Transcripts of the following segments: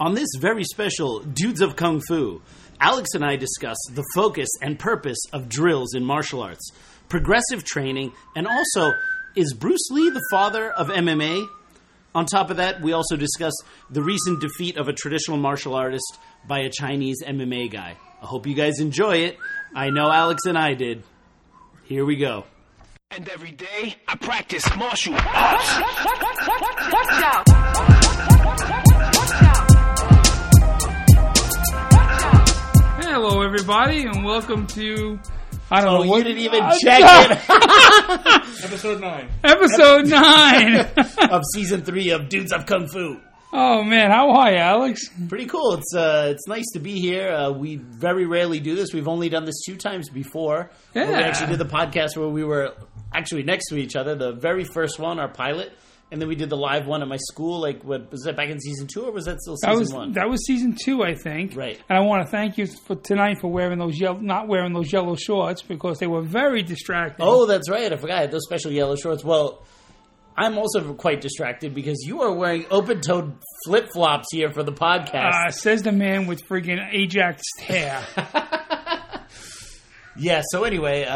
On this very special Dudes of Kung Fu, Alex and I discuss the focus and purpose of drills in martial arts, progressive training, and also, is Bruce Lee the father of MMA? On top of that, we also discuss the recent defeat of a traditional martial artist by a Chinese MMA guy. I hope you guys enjoy it. I know Alex and I did. Here we go. And every day, I practice martial arts. Hello, everybody, and welcome to... I don't know. You didn't even check it. Episode 9. Episode 9. Of Season 3 of Dudes of Kung Fu. Oh, man. How are you, Alex? Pretty cool. It's nice to be here. We very rarely do this. We've only done this 2 times before. Yeah. We actually did the podcast where we were actually next to each other. The very first one, our pilot. And then we did the live one at my school. Like, what, was that back in season 2, or was that still season one? That was season 2, I think. Right. And I want to thank you for tonight for wearing those not wearing those yellow shorts, because they were very distracting. Oh, that's right. I forgot. I had those special yellow shorts. Well, I'm also quite distracted because you are wearing open-toed flip-flops here for the podcast. Says the man with friggin' Ajax hair. Yeah. So anyway,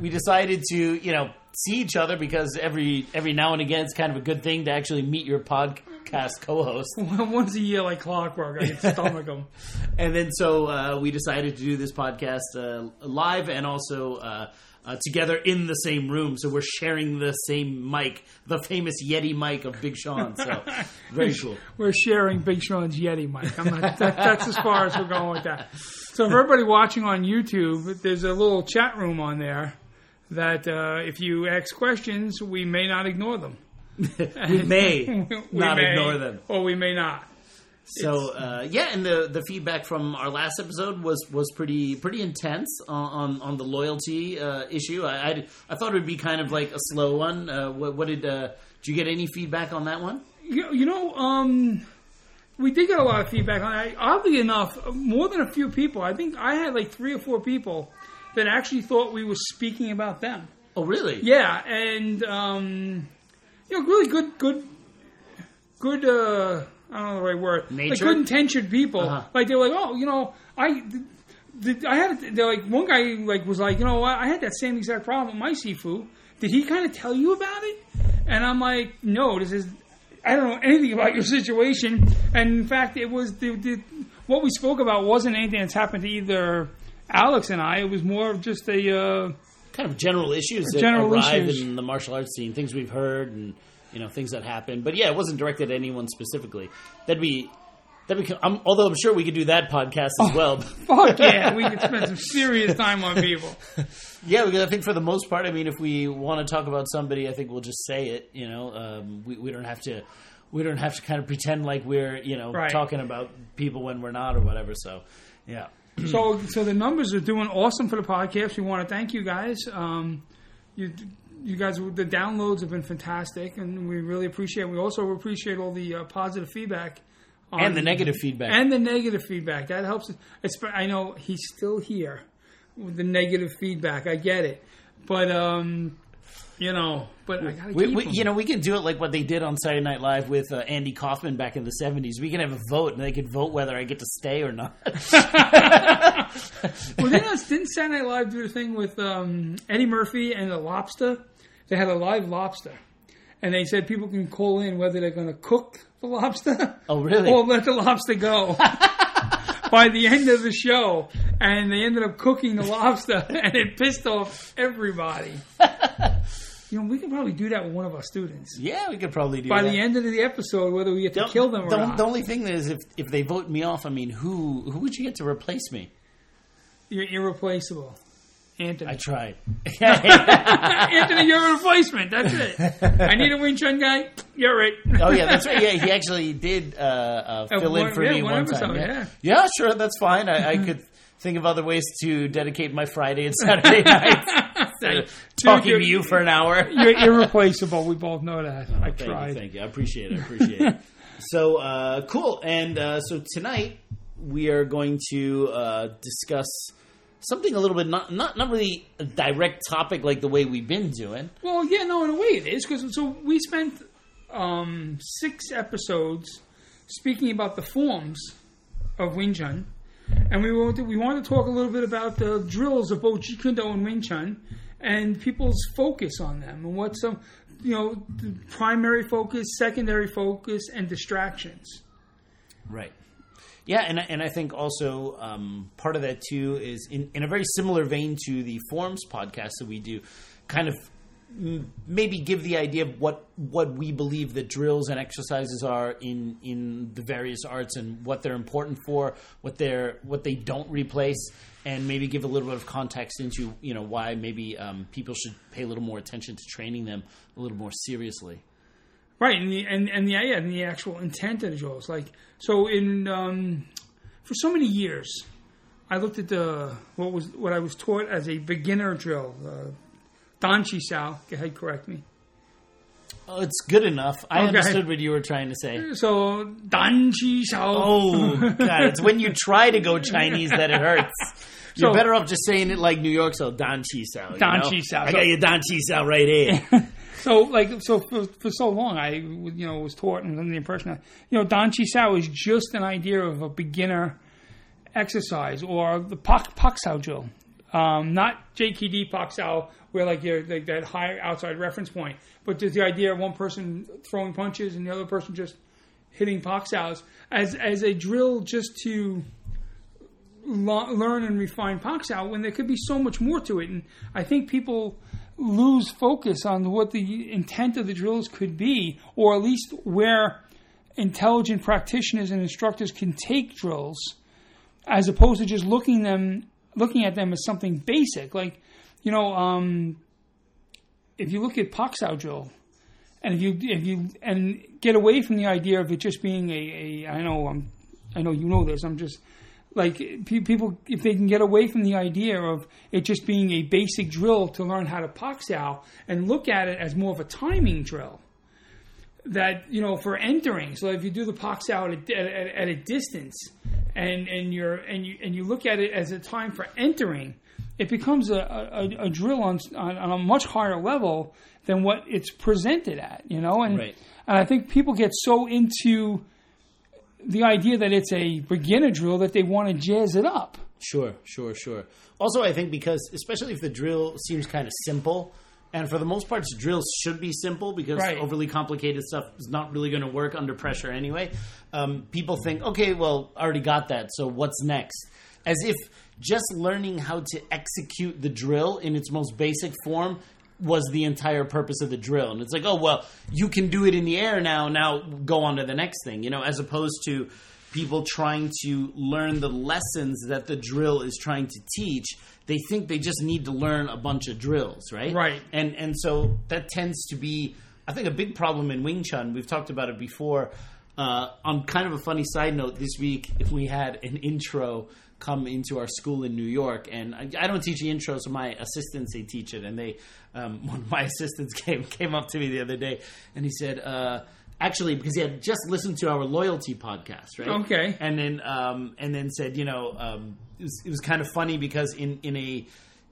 we decided to, see each other, because every now and again it's kind of a good thing to actually meet your podcast co-host. Once a year, like clockwork, I can stomach them. And then so we decided to do this podcast live, and also together in the same room. So we're sharing the same mic, the famous Yeti mic of Big Sean. So very cool. We're sharing Big Sean's Yeti mic. That's as far as we're going with that. So for everybody watching on YouTube, there's a little chat room on there. That if you ask questions, we may not ignore them. we may not ignore them. Or we may not. So, and the feedback from our last episode was pretty intense on the loyalty issue. I thought it would be kind of like a slow one. Did you get any feedback on that one? We did get a lot of feedback on it. Oddly enough, more than a few people. I think I had like 3 or 4 people that actually thought we were speaking about them. Oh, really? Yeah, and really good. I don't know the right word. Nature? Like good-intentioned people. Uh-huh. Like they were like, one guy was like, I had that same exact problem with my Sifu. Did he kind of tell you about it? And I'm like, no, I don't know anything about your situation. And in fact, it was what we spoke about wasn't anything that's happened to either Alex and I. It was more of just a kind of general issues that arrive in the martial arts scene, things we've heard, and things that happen. But yeah, it wasn't directed at anyone specifically. Although I'm sure we could do that podcast as well. Fuck yeah, we could spend some serious time on people. Yeah, because I think for the most part, if we want to talk about somebody, I think we'll just say it. We don't have to. We don't have to kind of pretend like we're talking about people when we're not or whatever. So yeah. So the numbers are doing awesome for the podcast. We want to thank you guys. You guys, the downloads have been fantastic, and we really appreciate it. We also appreciate all the positive feedback. And the negative feedback. And the negative feedback. That helps. I know he's still here with the negative feedback. I get it. But, But we can do it like what they did on Saturday Night Live with Andy Kaufman back in the 70s. We can have a vote, and they could vote whether I get to stay or not. Well, didn't Saturday Night Live do the thing with Eddie Murphy and the lobster? They had a live lobster, and they said people can call in whether they're going to cook the lobster. Oh, really? Or let the lobster go. By the end of the show, and they ended up cooking the lobster, and it pissed off everybody. We can probably do that with one of our students. Yeah, we could probably do that. By the end of the episode, whether we get to kill them or not. The only thing is, if they vote me off, who would you get to replace me? You're irreplaceable. Anthony. I tried. Anthony, you're a replacement. That's it. I need a Wing Chun guy. You're right. Oh, yeah, that's right. Yeah, he actually did fill in for me one time. Yeah, sure, that's fine. I could think of other ways to dedicate my Friday and Saturday nights. Talking to you for an hour. You're irreplaceable. We both know that. Oh, I tried. Thank you. I appreciate it. So, cool. And so tonight we are going to discuss something a little bit not really a direct topic like the way we've been doing. Well, yeah, no, in a way it is, because we spent 6 episodes speaking about the forms of Wing Chun, and we want to talk a little bit about the drills of both Jeet Kune Do and Wing Chun, and people's focus on them, and what some, you know, the primary focus, secondary focus, and distractions. Right. Yeah, and I think also part of that too is in a very similar vein to the forms podcast that we do, kind of maybe give the idea of what we believe the drills and exercises are in the various arts and what they're important for, what they don't replace, and maybe give a little bit of context into, you know, why maybe people should pay a little more attention to training them a little more seriously. Right, and the actual intent of the drills. Like, so in for so many years, I looked at what I was taught as a beginner drill. Dan Chi Sao, go ahead, correct me. Oh, it's good enough. I understood what you were trying to say. So Dan Chi Sao. Oh God, it's when you try to go Chinese that it hurts. You're better off just saying it like New York. So Dan Chi Sao. Dan Chi Sao. I got your Dan Chi Sao right here. So, for so long, I, you know, was taught and under the impression that, you know, Dan Chi Sao is just an idea of a beginner exercise, or the Pak Sao drill, not JKD Pak Sao, where like you're like that high outside reference point, but there's the idea of one person throwing punches and the other person just hitting Pak Saos as a drill just to learn and refine Pak Sao, when there could be so much more to it, and I think people lose focus on what the intent of the drills could be, or at least where intelligent practitioners and instructors can take drills, as opposed to just looking at them as something basic. Like, you know, if you look at Pak Sao drill, and if you get away from the idea of it just being I know you know this. I'm just like, people, if they can get away from the idea of it just being a basic drill to learn how to Pak Sao, and look at it as more of a timing drill, that, you know, for entering. So if you do the Pak Sao at a distance, and you look at it as a time for entering, it becomes a drill on a much higher level than what it's presented at, you know. And right. And I think people get so into the idea that it's a beginner drill that they want to jazz it up. Sure. Also, I think because, especially if the drill seems kind of simple, and for the most part, drills should be simple, because overly complicated stuff is not really going to work under pressure anyway. People think, okay, well, I already got that, so what's next? As if just learning how to execute the drill in its most basic form was the entire purpose of the drill. And it's like, oh, well, you can do it in the air now go on to the next thing, you know, as opposed to people trying to learn the lessons that the drill is trying to teach. They think they just need to learn a bunch of drills, right? Right. And so that tends to be, I think, a big problem in Wing Chun. We've talked about it before. On kind of a funny side note, this week we had an intro come into our school in New York, and I don't teach the intro, so my assistants, they teach it, and they one of my assistants came up to me the other day, and he said, actually, because he had just listened to our loyalty podcast, right? Okay. And then said, you know, it was kind of funny, because in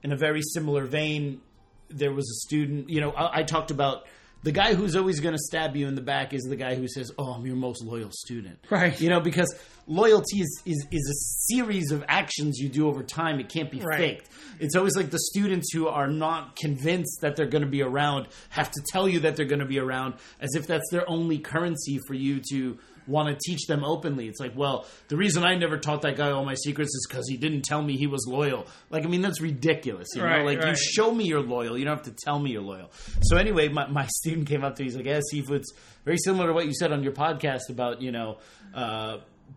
a very similar vein, there was a student, you know, I talked about the guy who's always going to stab you in the back is the guy who says, oh, I'm your most loyal student. Right. You know, because loyalty is a series of actions you do over time. It can't be faked. It's always like the students who are not convinced that they're going to be around have to tell you that they're going to be around, as if that's their only currency for you to want to teach them openly. It's like, well, the reason I never taught that guy all my secrets is because he didn't tell me he was loyal. Like, I mean, that's ridiculous. You know, like, you show me you're loyal. You don't have to tell me you're loyal. So anyway, my student came up to me. He's like, yeah, Sifu, it's very similar to what you said on your podcast about, you know,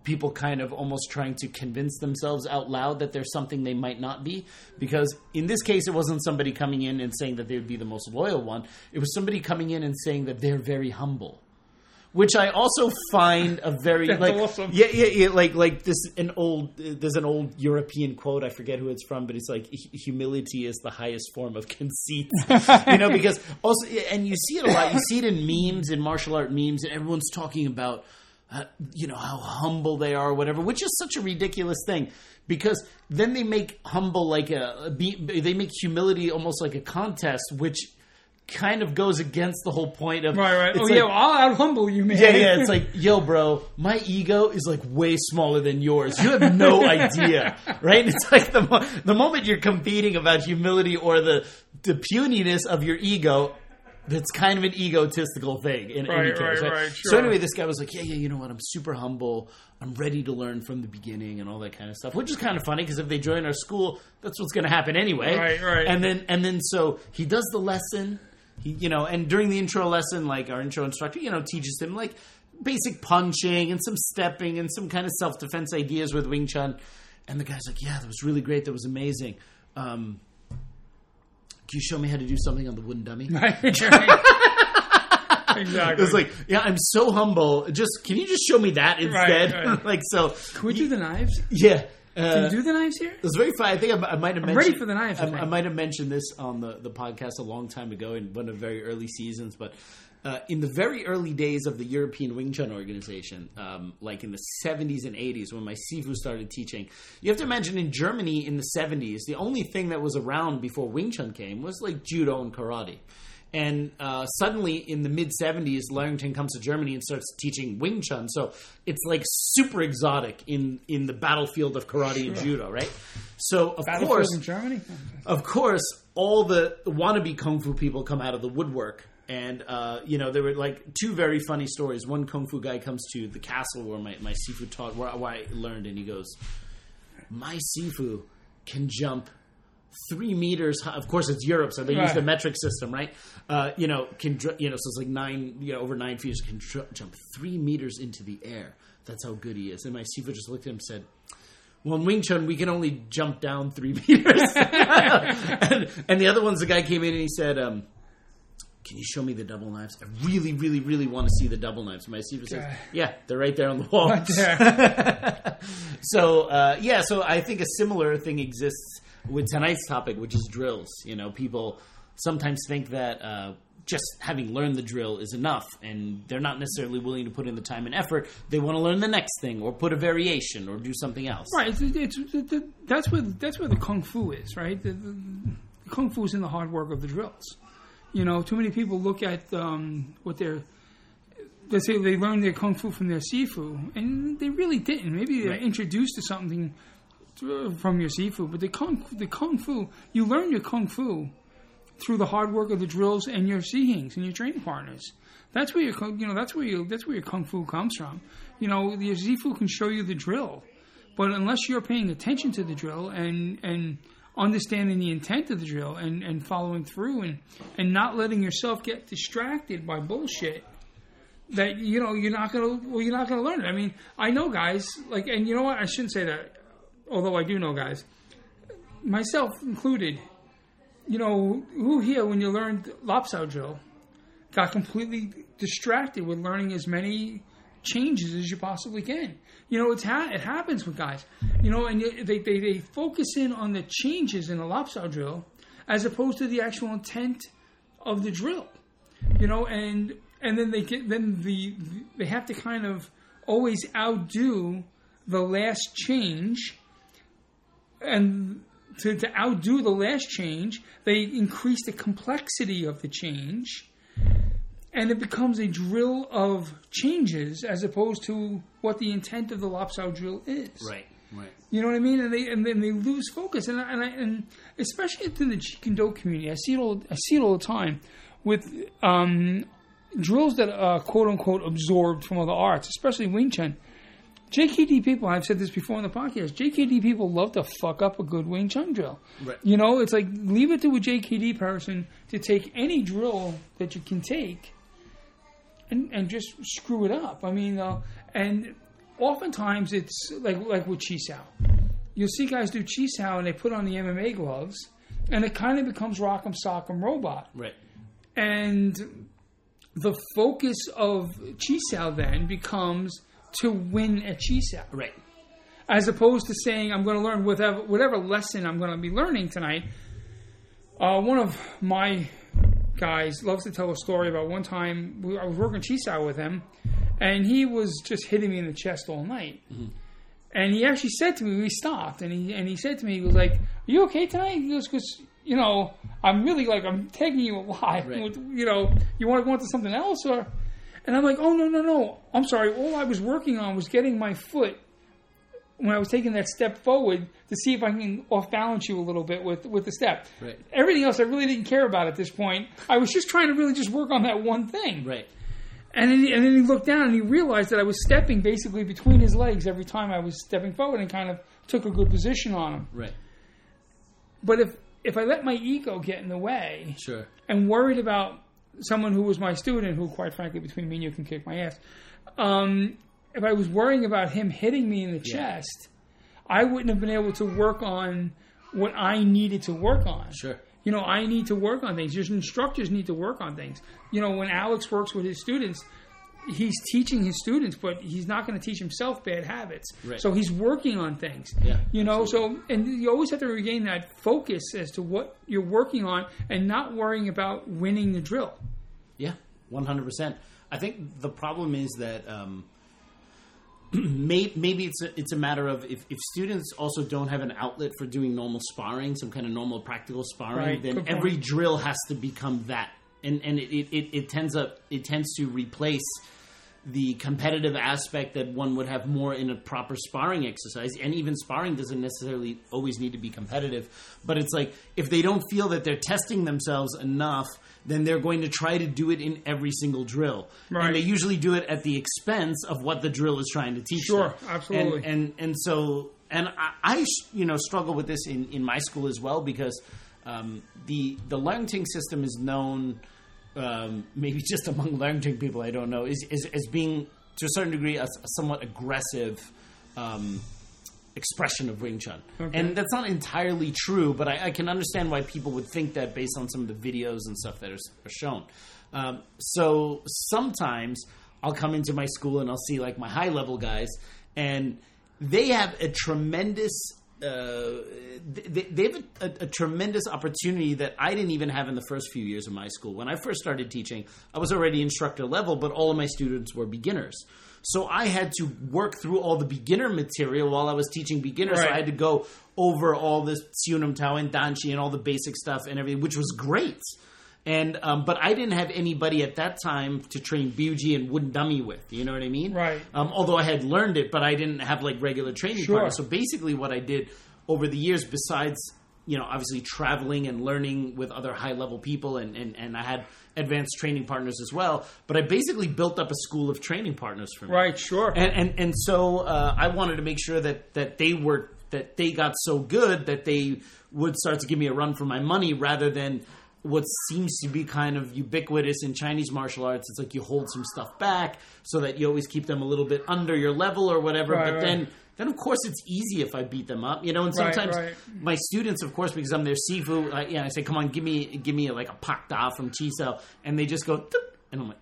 people kind of almost trying to convince themselves out loud that there's something they might not be, because in this case, it wasn't somebody coming in and saying that they would be the most loyal one. It was somebody coming in and saying that they're very humble. Which I also find a very, like, awesome. Yeah, like this, there's an old European quote, I forget who it's from, but it's like, humility is the highest form of conceit, you know, because also, and you see it a lot, you see it in memes, in martial art memes, and everyone's talking about, you know, how humble they are or whatever, which is such a ridiculous thing, because then they make humble, like they make humility almost like a contest, which kind of goes against the whole point of... Right. Oh, like, yeah, I'll humble you, man. Yeah, it's like, yo, bro, my ego is, like, way smaller than yours. You have no idea, right? And it's like the moment you're competing about humility or the puniness of your ego... That's kind of an egotistical thing in any case. Right, sure. So anyway, this guy was like, yeah, you know what? I'm super humble. I'm ready to learn from the beginning and all that kind of stuff, which is kind of funny because if they join our school, that's what's going to happen anyway. Right. And then so he does the lesson, and during the intro lesson, like our intro instructor, teaches him like basic punching and some stepping and some kind of self-defense ideas with Wing Chun. And the guy's like, yeah, that was really great. That was amazing. You show me how to do something on the wooden dummy. Exactly. It's like, yeah, I'm so humble. Can you just show me that instead? Right. Like, so. Can we do the knives? Yeah. Can you do the knives here? It was very fun. I think I might have mentioned. Ready for the knives. I might have mentioned this on the podcast a long time ago in one of the very early seasons, but in the very early days of the European Wing Chun organization, like in the 70s and 80s when my Sifu started teaching, you have to imagine in Germany in the 70s, the only thing that was around before Wing Chun came was like judo and karate. And suddenly in the mid-70s, Larrington comes to Germany and starts teaching Wing Chun. So it's like super exotic in the battlefield of karate and judo, right? So, of course, in Germany? Of course, all the wannabe kung fu people come out of the woodwork. And, there were, like, two very funny stories. One kung fu guy comes to the castle where my Sifu taught, where I learned, and he goes, my Sifu can jump 3 meters high. Of course, it's Europe, so they use the metric system, right? So it's like 9 feet, can jump 3 meters into the air. That's how good he is. And my Sifu just looked at him and said, well, in Wing Chun, we can only jump down 3 meters. and the other one's the guy came in and he said, can you show me the double knives? I really, really, really want to see the double knives. My Sifu says, yeah, they're right there on the wall. Right there. So I think a similar thing exists with tonight's topic, which is drills. People sometimes think that just having learned the drill is enough, and they're not necessarily willing to put in the time and effort. They want to learn the next thing or put a variation or do something else. Right. That's where the kung fu is, right? The kung fu is in the hard work of the drills. Too many people look at what they say they learned their kung fu from their Sifu, and they really didn't. Maybe they're introduced to something from your Sifu, but the kung fu, you learn your kung fu through the hard work of the drills and your sihings and your training partners. That's where your kung fu comes from. Your Sifu can show you the drill, but unless you're paying attention to the drill and understanding the intent of the drill and following through and not letting yourself get distracted by bullshit that you're not gonna learn it. I mean, I know guys like, and you know what? I shouldn't say that, although I do know guys, myself included. Who here when you learned Lap Sao drill got completely distracted with learning as many changes as you possibly can. It happens with guys. And they focus in on the changes in the Lap Sao drill as opposed to the actual intent of the drill. And then they have to kind of always outdo the last change, and to outdo the last change, they increase the complexity of the change. And it becomes a drill of changes as opposed to what the intent of the Lap Sao drill is. Right. You know what I mean? And then they lose focus. And especially within the Chi Kundo community, I see it all the time with drills that are quote unquote absorbed from other arts, especially Wing Chun. JKD people, I've said this before in the podcast, JKD people love to fuck up a good Wing Chun drill. Right. It's like leave it to a JKD person to take any drill that you can take. And just screw it up. I mean, and oftentimes it's like with Chi Sao. You'll see guys do Chi Sao and they put on the MMA gloves, and it kind of becomes Rock'em Sock'em Robot. Right. And the focus of Chi Sao then becomes to win at Chi Sao. Right. As opposed to saying, I'm going to learn whatever lesson I'm going to be learning tonight. One of my guys loves to tell a story about one time I was working Chi Sao with him, and he was just hitting me in the chest all night. Mm-hmm. And he actually said to me, we stopped, and he said to me, he was like, "Are you okay tonight?" He goes, you know, I'm really like, I'm taking you alive. Right. You know, you want to go into something else? Or? And I'm like, oh, no. I'm sorry. All I was working on was getting my foot when I was taking that step forward to see if I can off-balance you a little bit with the step. Right. Everything else I really didn't care about at this point. I was just trying to really just work on that one thing. Right. And then he looked down and he realized that I was stepping basically between his legs every time I was stepping forward and kind of took a good position on him. Right. But if I let my ego get in the way, sure, and worried about someone who was my student, who quite frankly, between me and you, can kick my ass, if I was worrying about him hitting me in the chest, I wouldn't have been able to work on what I needed to work on. Sure. You know, I need to work on things. Your instructors need to work on things. You know, when Alex works with his students, he's teaching his students, but he's not going to teach himself bad habits. Right. So he's working on things. Yeah, you know, absolutely. So, and you always have to regain that focus as to what you're working on and not worrying about winning the drill. Yeah, 100%. I think the problem is that maybe it's a matter of if students also don't have an outlet for doing normal sparring, some kind of normal practical sparring, right, then every drill has to become that. And it tends to replace the competitive aspect that one would have more in a proper sparring exercise. And even sparring doesn't necessarily always need to be competitive. But it's like, if they don't feel that they're testing themselves enough, then they're going to try to do it in every single drill. Right. And they usually do it at the expense of what the drill is trying to teach them. Sure, absolutely. And so, and I you know, struggle with this in my school as well, because the Larrington system is known, maybe just among Larrington people, I don't know, is being, to a certain degree, a somewhat aggressive expression of Wing Chun. Okay. And that's not entirely true, but I can understand why people would think that based on some of the videos and stuff that are shown. So sometimes I'll come into my school and I'll see like my high-level guys, and they have a tremendous... they have a tremendous opportunity that I didn't even have in the first few years of my school. When I first started teaching, I was already instructor level, but all of my students were beginners. So I had to work through all the beginner material while I was teaching beginners. Right. So I had to go over all this Siu Nim Tao and Dan Chi and all the basic stuff and everything, which was great. And but I didn't have anybody at that time to train Biu Ji and Wooden Dummy with. You know what I mean? Right. Although I had learned it, but I didn't have like regular training partners. So basically what I did over the years, besides, you know, obviously traveling and learning with other high-level people, and I had advanced training partners as well, but I basically built up a school of training partners for me. Right, sure. And so I wanted to make sure that they were – that they got so good that they would start to give me a run for my money rather than – what seems to be kind of ubiquitous in Chinese martial arts. It's like you hold some stuff back so that you always keep them a little bit under your level or whatever. Right, but then of course it's easy if I beat them up, you know. And sometimes my students, of course, because I'm their Sifu, I say, "Come on, give me like a Pak Da from Chi Sao," and they just go, "Doop," and I'm like,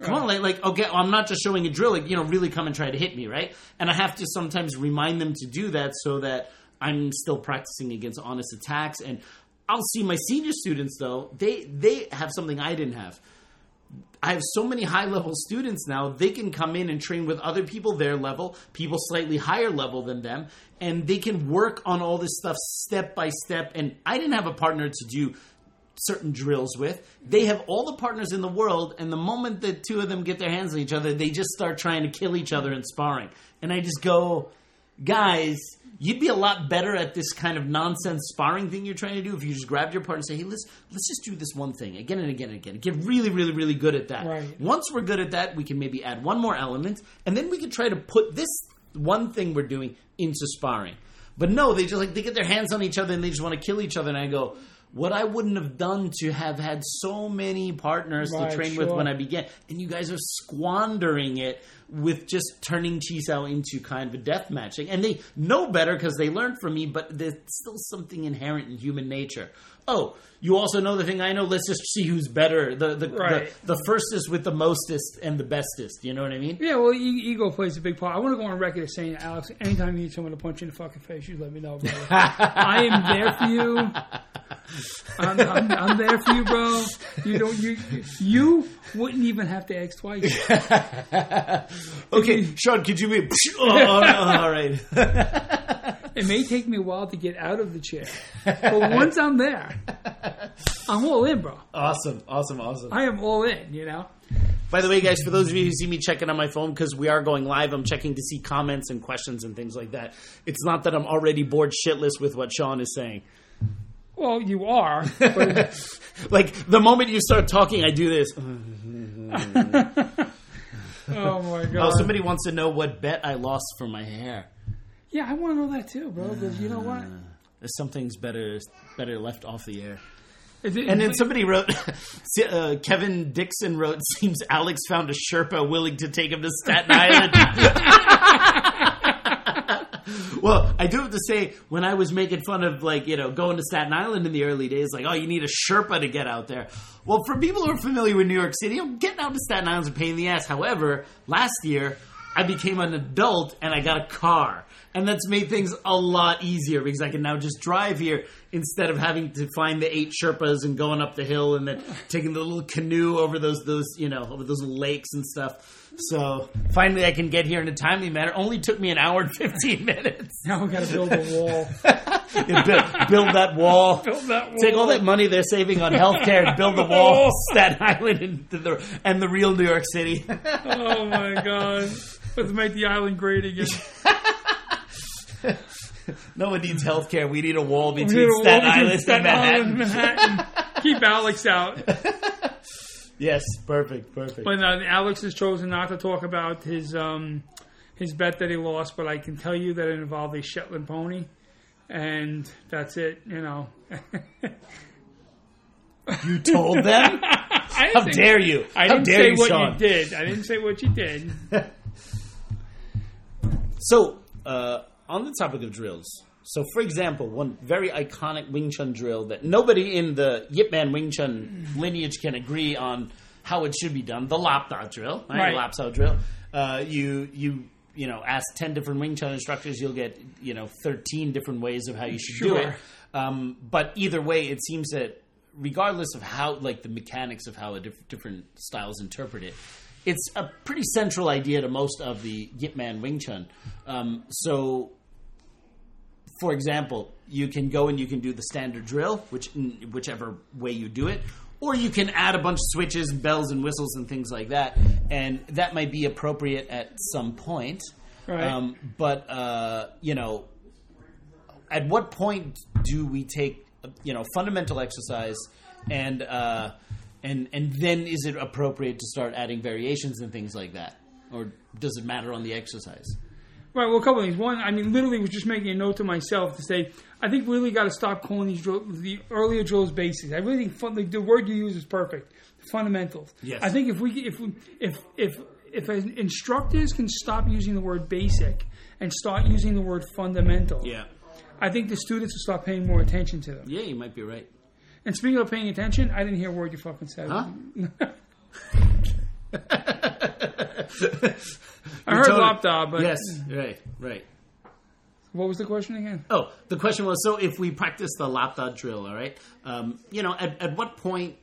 "Come on, like okay, well, I'm not just showing a drill, like, you know, really come and try to hit me, right?" And I have to sometimes remind them to do that so that I'm still practicing against honest attacks. And I'll see my senior students, though, they have something I didn't have. I have so many high-level students now, they can come in and train with other people their level, people slightly higher level than them, and they can work on all this stuff step by step. And I didn't have a partner to do certain drills with. They have all the partners in the world, and the moment the two of them get their hands on each other, they just start trying to kill each other in sparring. And I just go, "Guys, you'd be a lot better at this kind of nonsense sparring thing you're trying to do if you just grabbed your partner and say, 'Hey, let's just do this one thing again and again and again. Get really, really, really good at that.' Right. Once we're good at that, we can maybe add one more element, and then we can try to put this one thing we're doing into sparring." But no, they just like they get their hands on each other and they just want to kill each other. And I go, what I wouldn't have done to have had so many partners to train with when I began. And you guys are squandering it with just turning Chi Sao into kind of a death matching. And they know better because they learned from me, but there's still something inherent in human nature. Oh, you also know the thing I know? Let's just see who's better. The firstest with the mostest and the bestest. You know what I mean? Yeah, well, ego plays a big part. I want to go on record as saying, Alex, anytime you need someone to punch you in the fucking face, you let me know, bro. I am there for you. I'm there for you, bro. You wouldn't even have to ask twice. Okay, Sean, could you be? Oh, no, all right. It may take me a while to get out of the chair, but once I'm there, I'm all in, bro. Awesome. I am all in, you know? By the way, guys, for those of you who see me checking on my phone, because we are going live, I'm checking to see comments and questions and things like that. It's not that I'm already bored shitless with what Sean is saying. Well, you are. But... like, the moment you start talking, I do this. Oh, my God. Oh, somebody wants to know what bet I lost for my hair. Yeah, I want to know that, too, bro, because you know what? Something's better left off the air. And then somebody wrote, Kevin Dixon wrote, seems Alex found a Sherpa willing to take him to Staten Island. Well, I do have to say, when I was making fun of, like, you know, going to Staten Island in the early days, like, oh, you need a Sherpa to get out there. Well, for people who are familiar with New York City, I'm getting out to Staten Island is a pain in the ass. However, last year, I became an adult and I got a car. And that's made things a lot easier because I can now just drive here instead of having to find the 8 Sherpas and going up the hill and then taking the little canoe over those lakes and stuff. So finally I can get here in a timely manner. Only took me an hour and 15 minutes. Now we got to build a wall. Build that wall. Take all that money they're saving on healthcare and build the wall. Staten Island and the real New York City. Oh my God. Let's make the island great again. No one needs healthcare. We need a wall between Staten Island and Manhattan. Keep Alex out. Yes, perfect. But Alex has chosen not to talk about his bet that he lost. But I can tell you that it involved a Shetland pony, and that's it. You know. You told them? How dare you? I didn't say what you did. So. On the topic of drills, so for example, one very iconic Wing Chun drill that nobody in the Yip Man Wing Chun lineage can agree on how it should be done, the Lap Sao drill, right? The Lap Sao drill. You ask 10 different Wing Chun instructors, you'll get 13 different ways of how you should do it. But either way, it seems that regardless of how the mechanics of how different styles interpret it. It's a pretty central idea to most of the Yip Man Wing Chun. So, for example, you can go and you can do the standard drill, whichever way you do it, or you can add a bunch of switches, bells and whistles and things like that, and that might be appropriate at some point. Right. But at what point do we take, fundamental exercise And then is it appropriate to start adding variations and things like that? Or does it matter on the exercise? Right, well, a couple of things. One, I mean, literally was just making a note to myself to say, I think we really got to stop calling these drills, the earlier drills, basics. I really think the word you use is perfect, fundamentals. Yes. I think if instructors can stop using the word basic and start using the word fundamental, yeah. I think the students will start paying more attention to them. Yeah, you might be right. And speaking of paying attention, I didn't hear a word you fucking said. Huh? I heard Lopda, but... Yes, right. What was the question again? Oh, the question was, so if we practice the Lopda drill, all right, at what point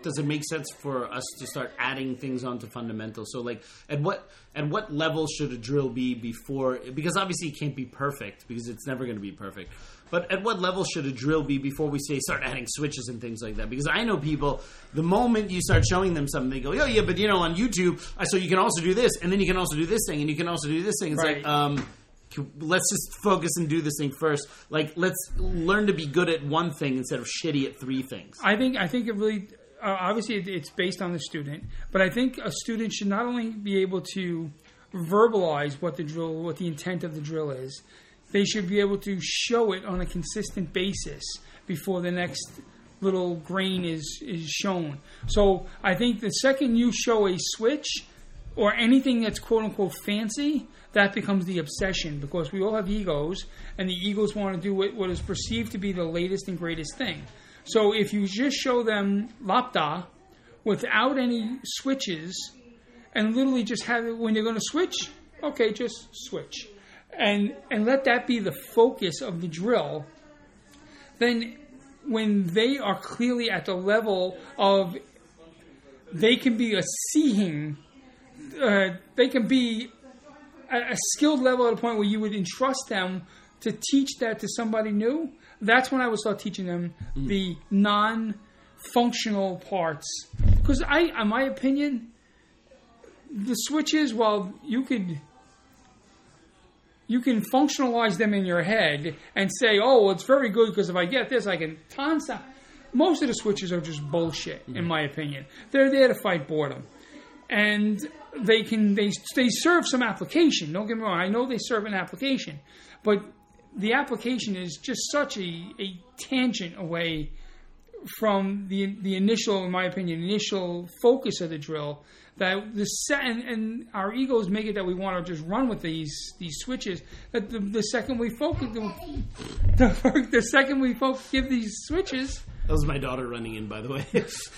does it make sense for us to start adding things onto fundamentals? So, at what level should a drill be before... Because obviously it can't be perfect, because it's never going to be perfect. But at what level should a drill be before we say start adding switches and things like that? Because I know people, the moment you start showing them something, they go, oh, yeah, but, on YouTube, so you can also do this, and then you can also do this thing, and you can also do this thing. It's right. Let's just focus and do this thing first. Let's learn to be good at one thing instead of shitty at 3 things. I think it really, obviously it's based on the student, but I think a student should not only be able to verbalize what the intent of the drill is, they should be able to show it on a consistent basis before the next little grain is shown. So I think the second you show a switch or anything that's quote-unquote fancy, that becomes the obsession because we all have egos, and the egos want to do what is perceived to be the latest and greatest thing. So if you just show them Lapda without any switches and literally just have it when you're going to switch, okay, just switch. And let that be the focus of the drill, then when they are clearly at the level of they can be a skilled level at a point where you would entrust them to teach that to somebody new, that's when I would start teaching them the non-functional parts. Because in my opinion, the switches, well, you can functionalize them in your head and say, oh, well, it's very good because if I get this, I can tansa. Most of the switches are just bullshit, in my opinion. They're there to fight boredom. And they serve some application. Don't get me wrong. I know they serve an application. But the application is just such a tangent away from the initial, in my opinion, initial focus of the drill. That the and our egos make it that we want to just run with these switches. That the second we focus, the second we focus, give these switches. That was my daughter running in, by the way.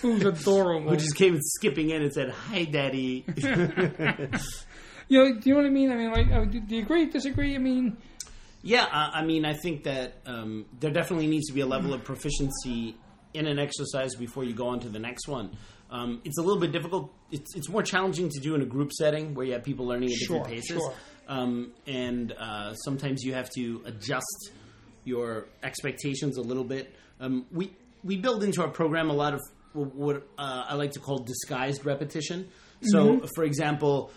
Who's adorable. Who just came skipping in and said, "Hi, Daddy." Do you know what I mean? I mean, like, do you agree? Disagree? I mean. Yeah, I mean, I think that there definitely needs to be a level of proficiency in an exercise before you go on to the next one. It's a little bit difficult. It's more challenging to do in a group setting where you have people learning at different paces. Sure. And sometimes you have to adjust your expectations a little bit. We build into our program a lot of what I like to call disguised repetition. So, for example,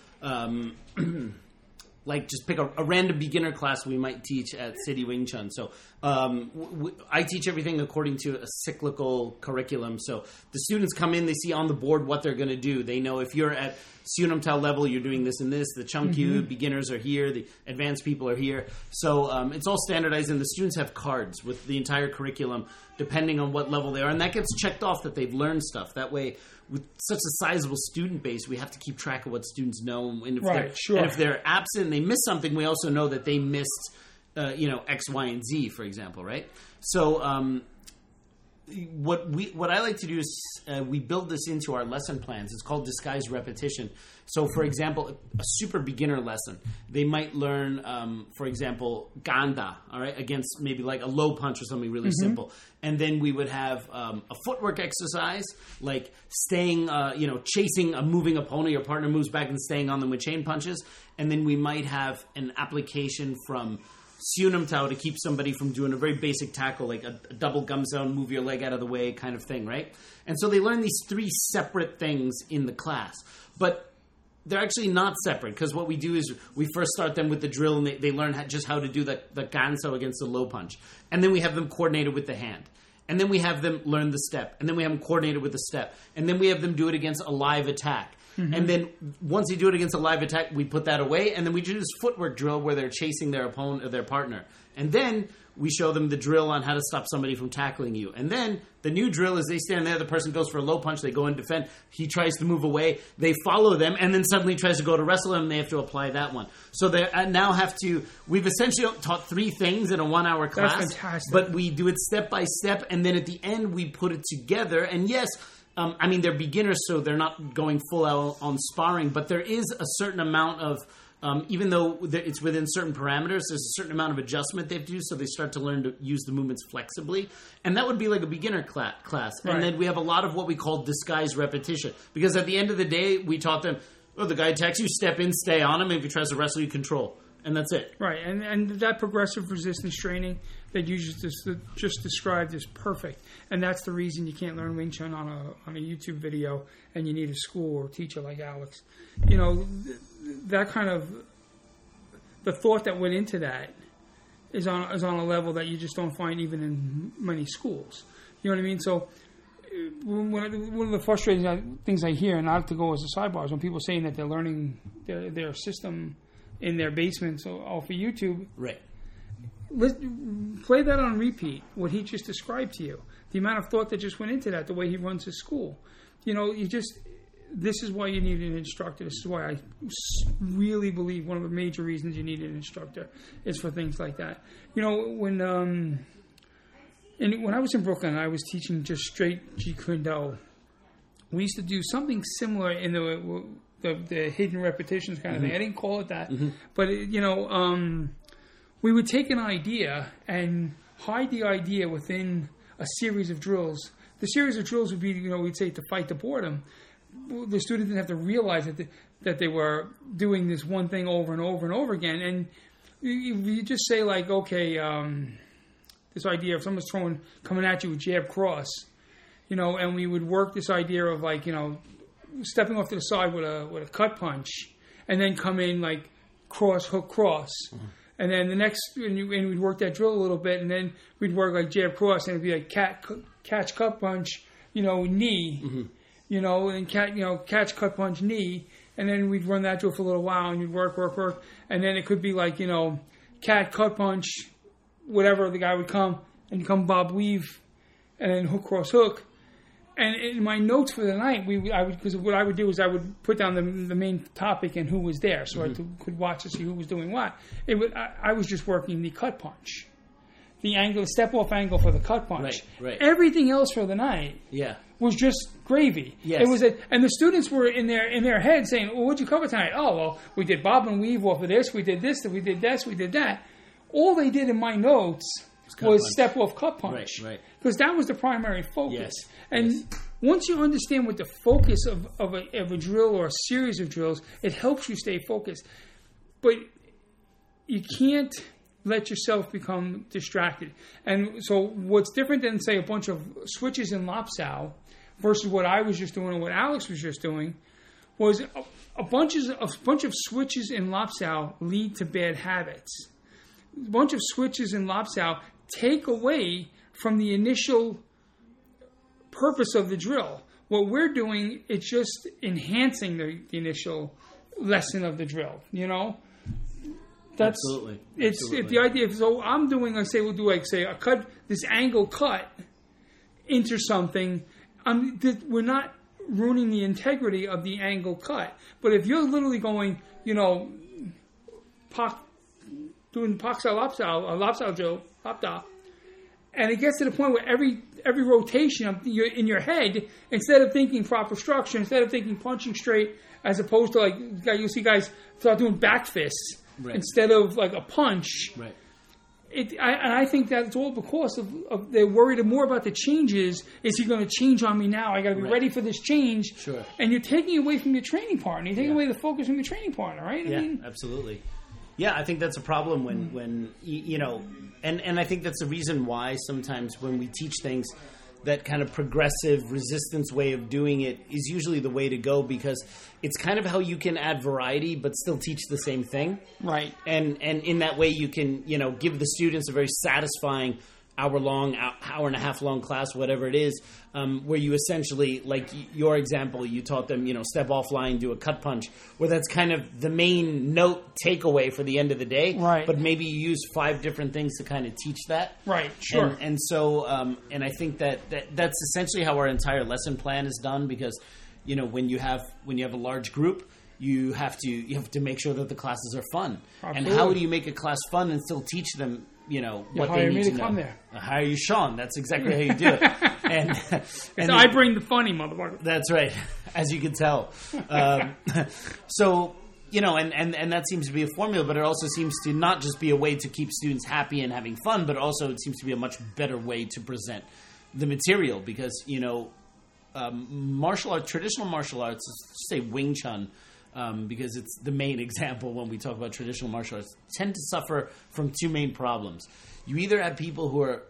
like just pick a random beginner class we might teach at City Wing Chun. So I teach everything according to a cyclical curriculum. So the students come in, they see on the board what they're going to do. They know if you're at Siu Nim Tao level, you're doing this and this. The Chum Kiu beginners are here. The advanced people are here. So it's all standardized, and the students have cards with the entire curriculum depending on what level they are. And that gets checked off that they've learned stuff. That way, with such a sizable student base, we have to keep track of what students know. And if, and if they're absent and they miss something, we also know that they missed X, Y, and Z, for example, right? So what I like to do is we build this into our lesson plans. It's called disguised repetition. So, for example, a super beginner lesson, they might learn, for example, ganda, all right, against maybe like a low punch or something really simple. And then we would have a footwork exercise, like staying, chasing a moving opponent. Your partner moves back and staying on them with chain punches. And then we might have an application from Siu Nim Tao to keep somebody from doing a very basic tackle, like a double gum zone, move your leg out of the way kind of thing, right? And so they learn these three separate things in the class. But they're actually not separate, because what we do is we first start them with the drill, and they learn just how to do the ganso against the low punch. And then we have them coordinated with the hand. And then we have them learn the step. And then we have them coordinated with the step. And then we have them do it against a live attack. And then once you do it against a live attack, we put that away, and then we do this footwork drill where they're chasing their opponent or their partner. And then we show them the drill on how to stop somebody from tackling you. And then the new drill is they stand there, the person goes for a low punch, they go and defend, he tries to move away, they follow them, and then suddenly tries to go to wrestle them, and they have to apply that one. So they now have to, we've essentially taught three things in a 1 hour class. That's fantastic. But we do it step by step, and then at the end we put it together, and yes, I mean, they're beginners, so they're not going full out on sparring, but there is a certain amount of, even though it's within certain parameters, there's a certain amount of adjustment they have to do, so they start to learn to use the movements flexibly. And that would be like a beginner class. Right. And then we have a lot of what we call disguised repetition, because at the end of the day, we taught them, oh, the guy attacks you, step in, stay on him, and if he tries to wrestle you, control. And that's it. Right, and that progressive resistance training that you just described is perfect. And that's the reason you can't learn Wing Chun on a YouTube video, and you need a school or a teacher like Alex. You know, that kind of the thought that went into that is on a level that you just don't find even in many schools. You know what I mean? So one of the frustrating things I hear, and I have to go as a sidebar, is when people are saying that they're learning their system in their basements off of YouTube. Right. Play that on repeat, what he just described to you. The amount of thought that just went into that, the way he runs his school. You know, this is why you need an instructor. This is why I really believe one of the major reasons you need an instructor is for things like that. You know, when I was in Brooklyn, I was teaching just straight Jeet Kune Do. We used to do something similar in the hidden repetitions kind of thing. I didn't call it that. But, we would take an idea and hide the idea within a series of drills. The series of drills would be, we'd say to fight the boredom. The student didn't have to realize that they were doing this one thing over and over and over again. And you just say like, okay, this idea of someone's throwing, coming at you with jab cross, you know, and we would work this idea of like, you know, stepping off to the side with a cut punch and then come in like cross, hook, cross. Mm-hmm. And then the next, and we'd work that drill a little bit, and then we'd work like jab cross, and it'd be like catch, cut punch, you know, knee, mm-hmm. you know, and catch, cut punch, knee, and then we'd run that drill for a little while, and you'd work, and then it could be like, you know, cut punch, whatever, the guy would come, and come bob weave, and then hook, cross, hook. And in my notes for the night, because what I would do is I would put down the main topic and who was there, so mm-hmm. I could watch to see who was doing what. I was just working the cut punch, the angle, step off angle for the cut punch. Right. Everything else for the night, was just gravy. Yes. It was and the students were in their head saying, "Well, what'd you cover tonight? Oh, well, we did bob and weave off of this. We did this. We did this. We did that." All they did in my notes was step off cut punch. Right. Because that was the primary focus. Yes. And once you understand what the focus of a drill or a series of drills, it helps you stay focused. But you can't let yourself become distracted. And so what's different than, say, a bunch of switches in Lap Sao versus what I was just doing and what Alex was just doing was a bunch of switches in Lap Sao lead to bad habits. A bunch of switches in Lap Sao take away from the initial purpose of the drill. What we're doing, it's just enhancing the initial lesson of the drill, you know? That's, absolutely. It's the idea of, so I'm doing, we'll do a cut, this angle cut into something. We're not ruining the integrity of the angle cut. But if you're literally going, you know, doing Pak Sao, Lap Sao drill, and it gets to the point where every rotation in your head, instead of thinking proper structure, instead of thinking punching straight, as opposed to like you'll see guys start doing back fists instead of like a punch. Right. I think that's all because of they're worried more about the changes. Is he going to change on me now? I got to be ready for this change. Sure. And you're taking away from your training partner. You're taking away the focus from your training partner, right? I mean, absolutely. Yeah, I think that's a problem when you know, and I think that's the reason why sometimes when we teach things, that kind of progressive resistance way of doing it is usually the way to go, because it's kind of how you can add variety but still teach the same thing. Right. And in that way you can, you know, give the students a very satisfying hour and a half long class, whatever it is, where you essentially, like your example, you taught them, you know, step offline, do a cut punch, where that's kind of the main note takeaway for the end of the day. Right. But maybe you use 5 different things to kind of teach that. Right. Sure. And so, and I think that's essentially how our entire lesson plan is done, because, you know, when you have a large group, you have to make sure that the classes are fun. Absolutely. And how do you make a class fun and still teach them, you know, what they need to know? Hire me to come there. Hire you, Sean. That's exactly how you do it. And I bring the funny, motherfucker. That's right, as you can tell. So, you know, and that seems to be a formula, but it also seems to not just be a way to keep students happy and having fun, but also it seems to be a much better way to present the material, because, you know, traditional martial arts, say Wing Chun, because it's the main example when we talk about traditional martial arts, tend to suffer from 2 main problems. You either have people who are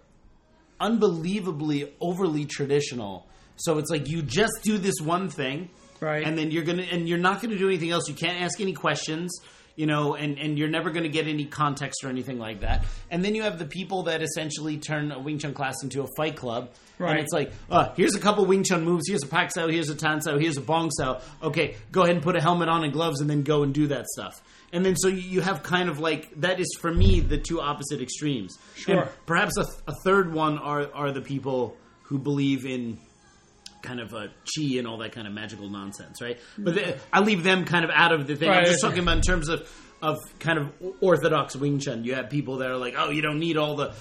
unbelievably overly traditional, so it's like you just do this one thing, right? And then you're not gonna do anything else. You can't ask any questions, you know, and you're never gonna get any context or anything like that. And then you have the people that essentially turn a Wing Chun class into a fight club. Right. And it's like, here's a couple Wing Chun moves. Here's a Pak Sao. Here's a Tan Sao. Here's a Bong Sao. Okay, go ahead and put a helmet on and gloves and then go and do that stuff. And then so you have kind of like, that is for me the 2 opposite extremes. Sure. And perhaps a 3rd one are the people who believe in kind of a chi and all that kind of magical nonsense, right? But I leave them kind of out of the thing. Right, I'm just talking about in terms of kind of orthodox Wing Chun. You have people that are like, oh, you don't need all the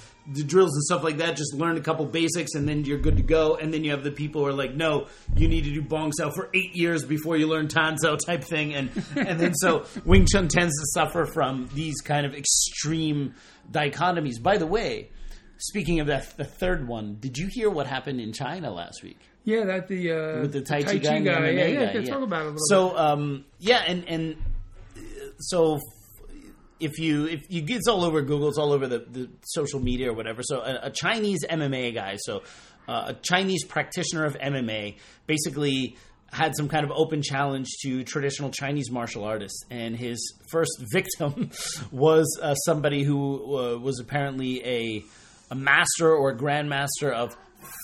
drills and stuff like that, just learn a couple basics and then you're good to go. And then you have the people who are like, no, you need to do Bong Sao for 8 years before you learn Tan Sao type thing. And then so Wing Chun tends to suffer from these kind of extreme dichotomies. By the way, speaking of that, the 3rd one, did you hear what happened in China last week? Yeah, that with the Tai Chi guy. Yeah, I can talk about it a little bit. So, and so if you it's all over Google, it's all over the social media or whatever. So a Chinese MMA guy, a Chinese practitioner of MMA, basically had some kind of open challenge to traditional Chinese martial artists, and his first victim was somebody who was apparently a master or a grandmaster of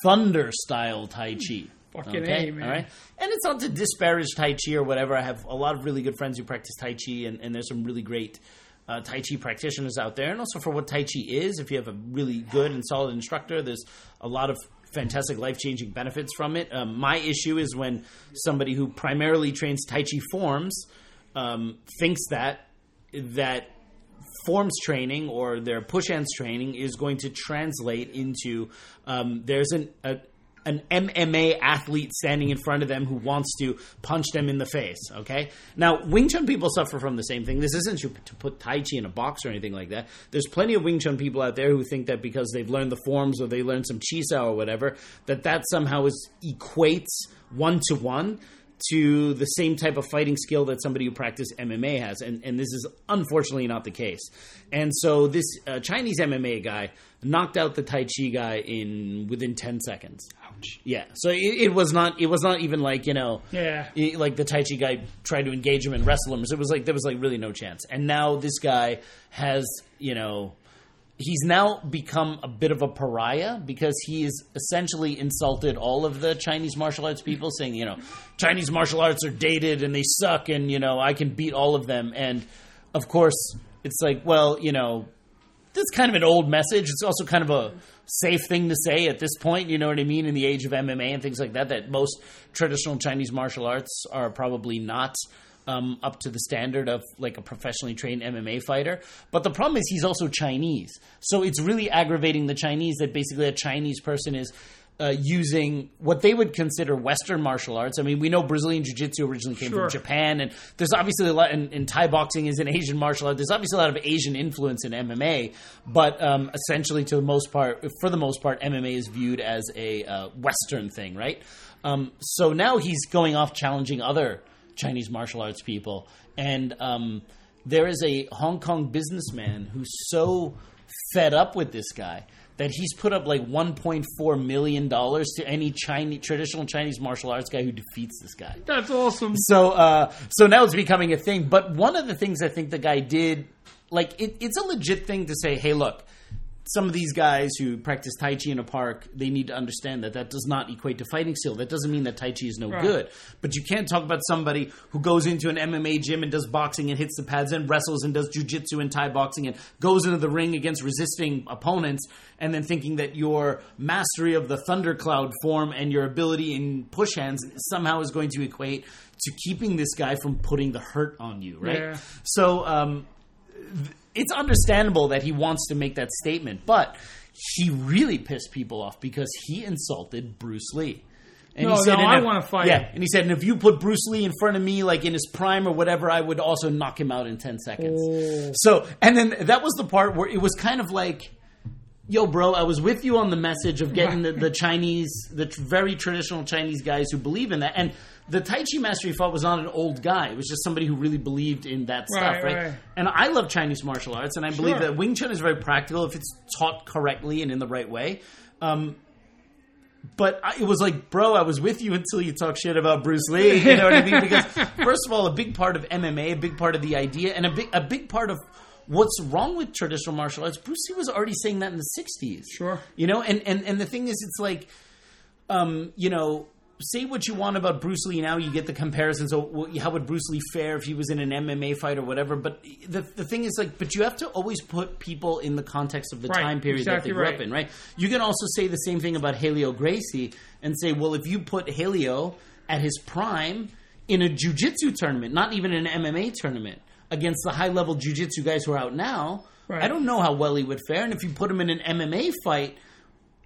thunder style Tai Chi. Fucking okay, A, man. All right? And it's not to disparage Tai Chi or whatever. I have a lot of really good friends who practice Tai Chi, and there's some really great Tai Chi practitioners out there. And also for what Tai Chi is, if you have a really good and solid instructor, there's a lot of fantastic life-changing benefits from it. My issue is when somebody who primarily trains Tai Chi forms thinks that forms training or their push-hands training is going to translate into there's an MMA athlete standing in front of them who wants to punch them in the face, okay? Now, Wing Chun people suffer from the same thing. This isn't to put Tai Chi in a box or anything like that. There's plenty of Wing Chun people out there who think that because they've learned the forms or they learned some Chi Sao or whatever, that somehow equates one-to-one to the same type of fighting skill that somebody who practices MMA has. And this is unfortunately not the case. And so this Chinese MMA guy knocked out the Tai Chi guy within 10 seconds. Ouch. Yeah. So it was not even like, you know, like the Tai Chi guy tried to engage him and wrestle him. So it was like, there was like really no chance. And now this guy has, you know, he's now become a bit of a pariah because he has essentially insulted all of the Chinese martial arts people, saying, you know, Chinese martial arts are dated and they suck and, you know, I can beat all of them. And, of course, it's like, well, you know, that's kind of an old message. It's also kind of a safe thing to say at this point, you know what I mean, in the age of MMA and things like that most traditional Chinese martial arts are probably not up to the standard of like a professionally trained MMA fighter. But the problem is he's also Chinese. So it's really aggravating the Chinese that basically a Chinese person is using what they would consider Western martial arts. I mean, we know Brazilian Jiu-Jitsu originally came from Japan, and there's obviously a lot, and Thai boxing is an Asian martial art. There's obviously a lot of Asian influence in MMA, but essentially for the most part, MMA is viewed as a Western thing, right? So now he's going off challenging other Chinese martial arts people. And there is a Hong Kong businessman who's so fed up with this guy that he's put up like $1.4 million to any traditional Chinese martial arts guy who defeats this guy. That's awesome. So now it's becoming a thing. But one of the things I think the guy did, like it's a legit thing to say, hey, look, some of these guys who practice Tai Chi in a park, they need to understand that does not equate to fighting skill. That doesn't mean that Tai Chi is no good. But you can't talk about somebody who goes into an MMA gym and does boxing and hits the pads and wrestles and does jiu-jitsu and Thai boxing and goes into the ring against resisting opponents and then thinking that your mastery of the thundercloud form and your ability in push hands somehow is going to equate to keeping this guy from putting the hurt on you, right? Yeah. So it's understandable that he wants to make that statement, but he really pissed people off because he insulted Bruce Lee. And he said, I want to fight him. And he said, and if you put Bruce Lee in front of me, like in his prime or whatever, I would also knock him out in 10 seconds. Oh. So, and then that was the part where it was kind of like, yo, bro, I was with you on the message of getting the Chinese, the very traditional Chinese guys who believe in that. And the Tai Chi master he fought was not an old guy. It was just somebody who really believed in that stuff, right? And I love Chinese martial arts, and I believe that Wing Chun is very practical if it's taught correctly and in the right way. But it was like, bro, I was with you until you talk shit about Bruce Lee. You know what I mean? Because first of all, a big part of MMA, a big part of the idea, and a big part of what's wrong with traditional martial arts, Bruce Lee was already saying that in the 60s. Sure. You know, and the thing is, it's like, you know, say what you want about Bruce Lee now, you get the comparison. So how would Bruce Lee fare if he was in an MMA fight or whatever? But the thing is, like, but you have to always put people in the context of the time period that they grew up in, right? You can also say the same thing about Helio Gracie and say, well, if you put Helio at his prime in a jiu-jitsu tournament, not even an MMA tournament, against the high-level jiu-jitsu guys who are out now, I don't know how well he would fare. And if you put him in an MMA fight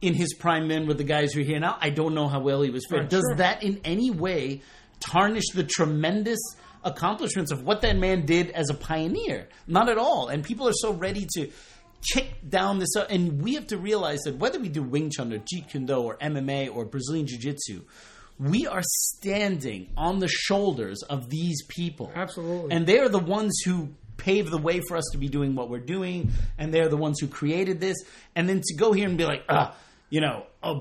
in his prime men with the guys who are here now, I don't know how well he was fair. Does that in any way tarnish the tremendous accomplishments of what that man did as a pioneer? Not at all. And people are so ready to kick down this. And we have to realize that whether we do Wing Chun or Jeet Kune Do or MMA or Brazilian Jiu-Jitsu, we are standing on the shoulders of these people. Absolutely. And they are the ones who paved the way for us to be doing what we're doing, and they're the ones who created this. And then to go here and be like,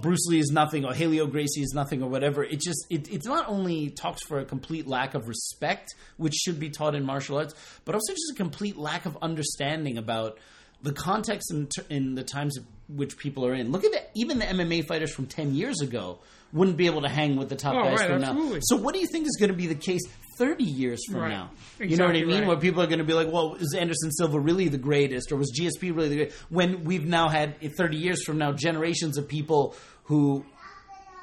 Bruce Lee is nothing, or Helio Gracie is nothing, or whatever. It just, it's not only talks for a complete lack of respect, which should be taught in martial arts, but also just a complete lack of understanding about the context in the times which people are in. Look at even the MMA fighters from 10 years ago wouldn't be able to hang with the top guys from now. So what do you think is going to be the case 30 years from now? Exactly, you know what I mean? Right. Where people are going to be like, well, is Anderson Silva really the greatest? Or was GSP really the greatest? When we've now had, 30 years from now, generations of people who,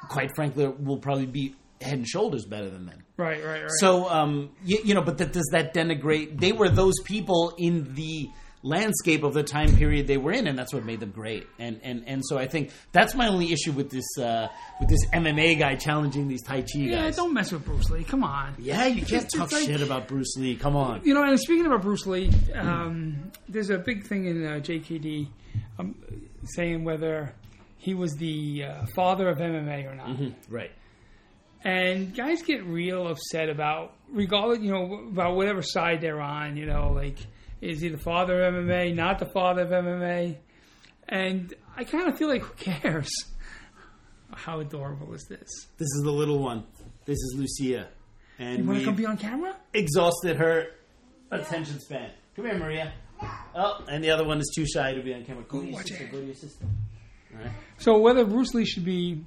quite frankly, will probably be head and shoulders better than them. Right. So, but that, does that denigrate? They were those people in the landscape of the time period they were in, and that's what made them great. And so I think that's my only issue with this MMA guy challenging these Tai Chi guys. Yeah, don't mess with Bruce Lee. Come on. Yeah, you can't talk shit about Bruce Lee. Come on. You know, and speaking about Bruce Lee, there's a big thing in JKD saying whether he was the father of MMA or not. Mm-hmm, right. And guys get real upset about, regardless, about whatever side they're on, is he the father of MMA? Not the father of MMA? And I kind of feel like, who cares? How adorable is this? This is the little one. This is Lucia. And you want to come be on camera? Exhausted her attention span. Come here, Maria. Oh, and the other one is too shy to be on camera. Go to your sister. All right. So whether Bruce Lee should be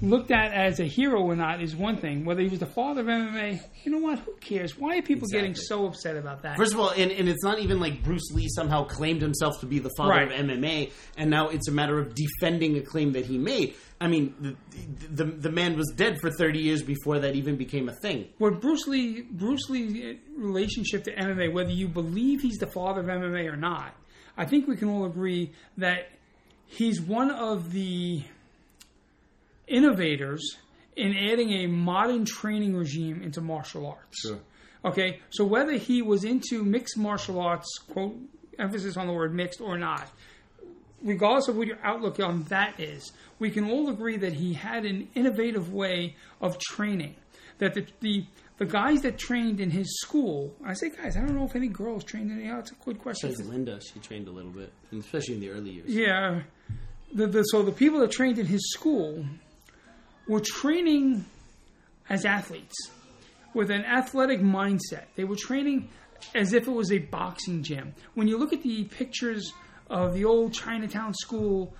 looked at as a hero or not is one thing. Whether he was the father of MMA, you know what? Who cares? Why are people getting so upset about that? First of all, and it's not even like Bruce Lee somehow claimed himself to be the father of MMA, and now it's a matter of defending a claim that he made. I mean, the man was dead for 30 years before that even became a thing. Well, Bruce Lee's relationship to MMA, whether you believe he's the father of MMA or not, I think we can all agree that he's one of the innovators in adding a modern training regime into martial arts. Sure. Okay, so whether he was into mixed martial arts, quote, emphasis on the word mixed or not, regardless of what your outlook on that is, we can all agree that he had an innovative way of training. That the guys that trained in his school, I say guys, I don't know if any girls trained in any. It's a good question. Because Linda, she trained a little bit, especially in the early years. Yeah. So the people that trained in his school were training as athletes with an athletic mindset. They were training as if it was a boxing gym. When you look at the pictures of the old Chinatown school,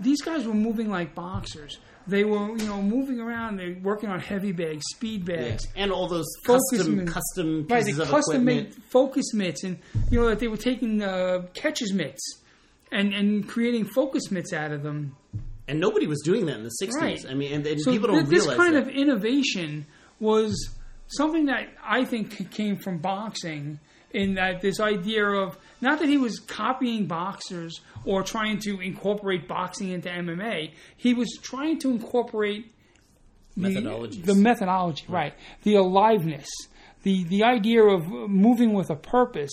these guys were moving like boxers. They were, moving around. They were working on heavy bags, speed bags. Yeah. And all those custom pieces of equipment. Custom focus mitts. And, that they were taking catcher's mitts and creating focus mitts out of them. And nobody was doing that in the 60s. Right. I mean, and so people don't realize that. This kind of innovation was something that I think came from boxing, in that this idea of, not that he was copying boxers or trying to incorporate boxing into MMA, he was trying to incorporate the methodology, right? The aliveness, the idea of moving with a purpose.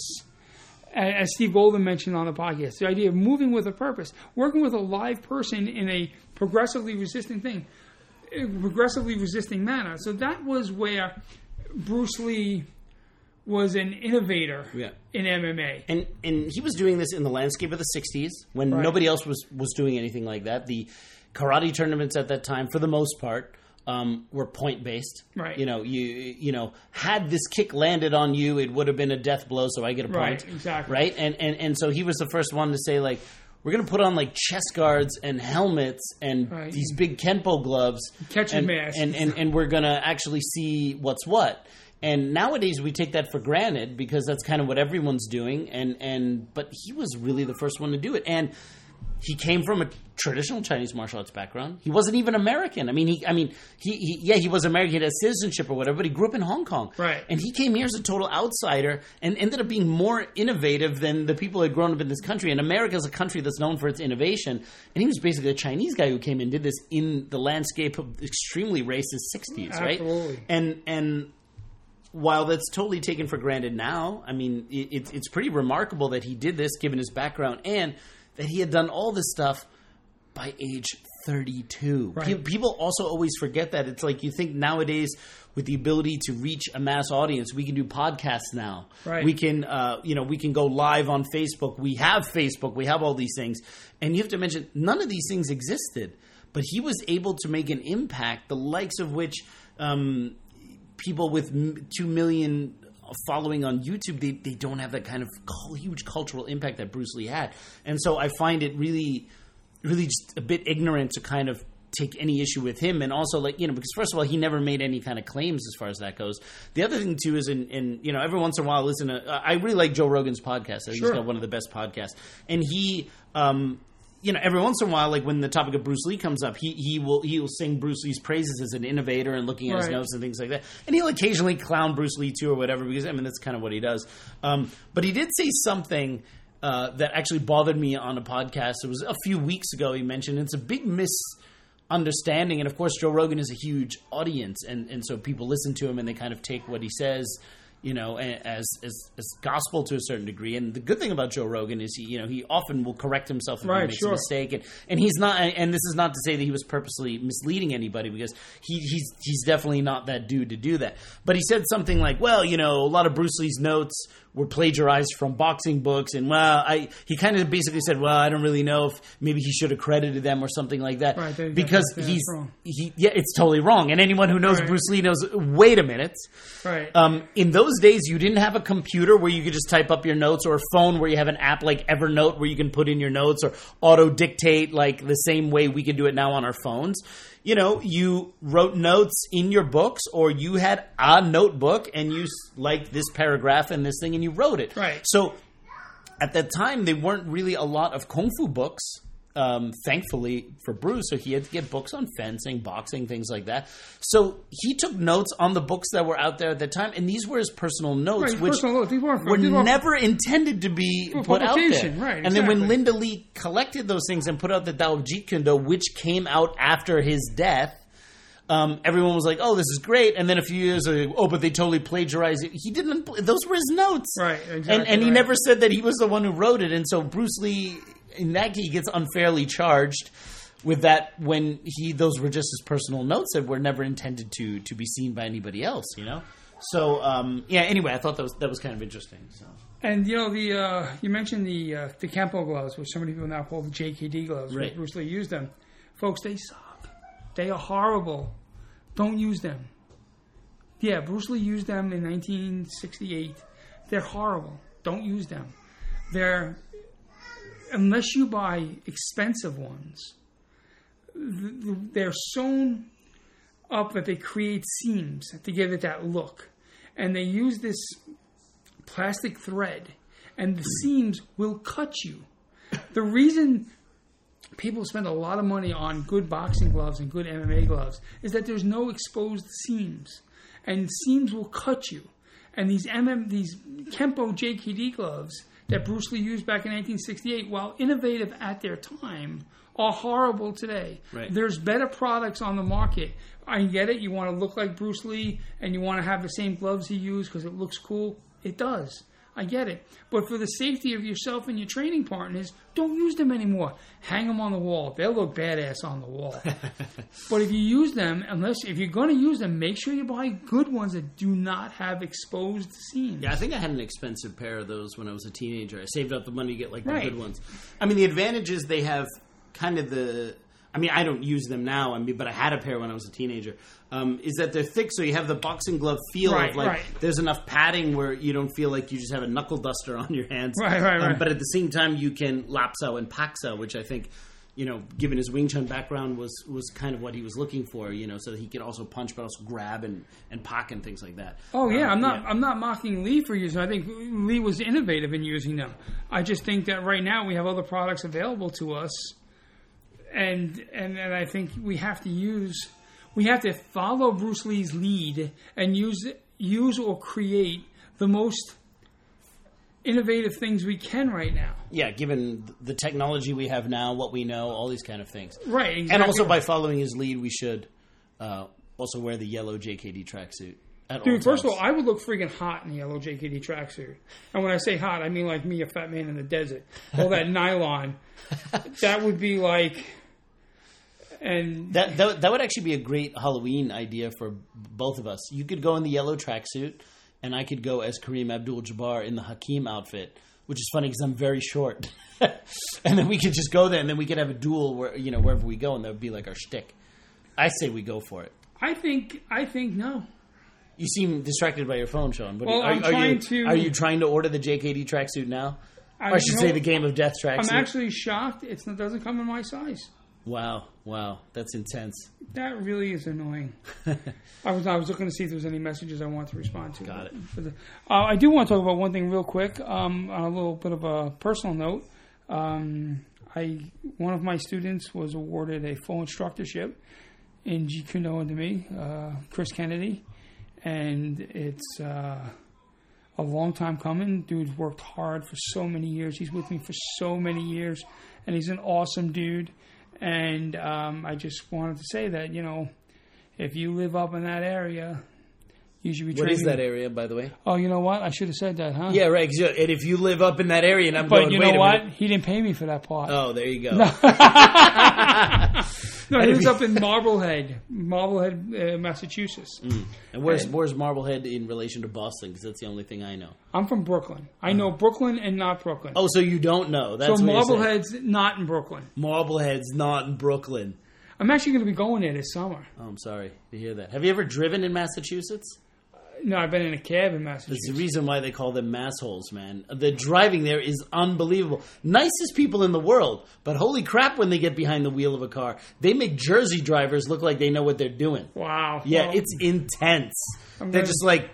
As Steve Golden mentioned on the podcast, the idea of moving with a purpose, working with a live person in a progressively resisting manner. So that was where Bruce Lee was an innovator in MMA. And he was doing this in the landscape of the 60s when nobody else was doing anything like that. The karate tournaments at that time, for the most part, were point based, right? Had this kick landed on you, it would have been a death blow. So I get a point, exactly, right? And so he was the first one to say, like, we're going to put on like chest guards and helmets and these big kenpo gloves, catching masks, and we're going to actually see what's what. And nowadays we take that for granted because that's kind of what everyone's doing. But he was really the first one to do it. And he came from a traditional Chinese martial arts background. He wasn't even American. I mean, he was American. He had citizenship or whatever, but he grew up in Hong Kong. Right. And he came here as a total outsider and ended up being more innovative than the people who had grown up in this country. And America is a country that's known for its innovation. And he was basically a Chinese guy who came and did this in the landscape of extremely racist 60s, right? Absolutely. And while that's totally taken for granted now, I mean, it's pretty remarkable that he did this given his background, and that he had done all this stuff by age 32. Right. People also always forget that. It's like you think nowadays with the ability to reach a mass audience, we can do podcasts now. Right. We can, we can go live on Facebook. We have Facebook. We have all these things. And you have to mention none of these things existed. But he was able to make an impact, the likes of which people with 2 million following on YouTube, they don't have that kind of huge cultural impact that Bruce Lee had. And so I find it really just a bit ignorant to kind of take any issue with him. And also, because first of all, he never made any kind of claims as far as that goes. The other thing, too, is in every once in a while, I really like Joe Rogan's podcast. I think he's got one of the best podcasts. And he every once in a while, like when the topic of Bruce Lee comes up, he will sing Bruce Lee's praises as an innovator and looking at his notes and things like that. And he'll occasionally clown Bruce Lee too or whatever, because that's kind of what he does. But he did say something that actually bothered me on a podcast. It was a few weeks ago. He mentioned it's a big misunderstanding, and of course Joe Rogan is a huge audience, and so people listen to him and they kind of take what he says, as gospel to a certain degree. And the good thing about Joe Rogan is he often will correct himself if he makes a mistake. And he's not, and this is not to say that he was purposely misleading anybody, because he's definitely not that dude to do that. But he said something like, well, a lot of Bruce Lee's notes were plagiarized from boxing books, and he kind of basically said, well, I don't really know if maybe he should have credited them or something like that, because it's totally wrong. And anyone who knows Bruce Lee knows, wait a minute. Right. In those days, you didn't have a computer where you could just type up your notes, or a phone where you have an app like Evernote where you can put in your notes or auto dictate like the same way we can do it now on our phones. You wrote notes in your books, or you had a notebook and you liked this paragraph and this thing and you wrote it. Right. So at that time, there weren't really a lot of kung fu books, thankfully for Bruce. So he had to get books on fencing, boxing, things like that. So he took notes on the books that were out there at the time. And these were his personal notes, which were never intended to be put out there. Right, exactly. And then when Linda Lee collected those things and put out the Tao of Jeet Kune Do, which came out after his death, everyone was like, oh, this is great. And then a few years ago, oh, but they totally plagiarized it. He didn't. Those were his notes. Right, exactly. And he never said that he was the one who wrote it. And so Bruce Lee, in that, he gets unfairly charged with that, when those were just his personal notes that were never intended to be seen by anybody else, So anyway, I thought that was kind of interesting. So. And you mentioned the Campo gloves, which so many people now call the JKD gloves. Right. Bruce Lee used them, folks. They suck. They are horrible. Don't use them. Yeah, Bruce Lee used them in 1968. They're horrible. Don't use them. Unless you buy expensive ones, they're sewn up that they create seams to give it that look. And they use this plastic thread, and the seams will cut you. The reason people spend a lot of money on good boxing gloves and good MMA gloves is that there's no exposed seams, and seams will cut you. And these Kempo JKD gloves that Bruce Lee used back in 1968, while innovative at their time, are horrible today. Right. There's better products on the market. I get it. You want to look like Bruce Lee and you want to have the same gloves he used because it looks cool. It does. I get it. But for the safety of yourself and your training partners, don't use them anymore. Hang them on the wall. They'll look badass on the wall. But if you use them, if you're going to use them, make sure you buy good ones that do not have exposed seams. Yeah, I think I had an expensive pair of those when I was a teenager. I saved up the money to get the good ones. I mean, the advantage is they have kind of the... I mean, I don't use them now, but I had a pair when I was a teenager, is that they're thick, so you have the boxing glove feel of there's enough padding where you don't feel like you just have a knuckle duster on your hands. Right. But at the same time, you can Lap Sao and Pak Sao, which I think, given his Wing Chun background, was kind of what he was looking for, so that he could also punch but also grab and pocket and things like that. Oh, yeah. I'm not mocking Lee for using them. I think Lee was innovative in using them. I just think that right now we have other products available to us. And I think we have to follow Bruce Lee's lead and use or create the most innovative things we can right now. Yeah, given the technology we have now, what we know, all these kind of things. Right, exactly. And also by following his lead, we should also wear the yellow JKD tracksuit. Dude, first of all, I would look freaking hot in a yellow JKD tracksuit. And when I say hot, I mean like me, a fat man in the desert. All that nylon. That would be like... And that would actually be a great Halloween idea for both of us. You could go in the yellow tracksuit, and I could go as Kareem Abdul-Jabbar in the Hakeem outfit, which is funny because I'm very short. And then we could just go there, and then we could have a duel where, you know, wherever we go, and that would be like our shtick. I say we go for it. I think no. You seem distracted by your phone, Sean. But well, are you trying to order the JKD tracksuit now? I should say the Game of Death tracksuit. I'm actually shocked it doesn't come in my size. Wow. That's intense. That really is annoying. I was looking to see if there was any messages I wanted to respond to. Got it. I do want to talk about one thing real quick, on a little bit of a personal note. One of my students was awarded a full instructorship in Jeet Kune Do to me, Chris Kennedy. And it's a long time coming. Dude's worked hard for so many years. He's with me for so many years. And he's an awesome dude. And I just wanted to say that, you know, if you live up in that area, you should be training. What is that area, by the way? Oh, you know what? I should have said that, huh? Yeah, right. And if you live up in that area, and wait a minute. He didn't pay me for that part. Oh, there you go. No, no, he lives up in Marblehead, Massachusetts. Mm. And where's Marblehead in relation to Boston? Because that's the only thing I know. I'm from Brooklyn. I know Brooklyn and not Brooklyn. Oh, so you don't know. That's so Marblehead's not in Brooklyn. Marblehead's not in Brooklyn. I'm actually going to be going there this summer. Oh, I'm sorry to hear that. Have you ever driven in Massachusetts? No, I've been in a cab in Massachusetts. That's the reason why they call them massholes, man. The driving there is unbelievable. Nicest people in the world, but holy crap when they get behind the wheel of a car. They make Jersey drivers look like they know what they're doing. Wow. Yeah, well, it's intense. They're just like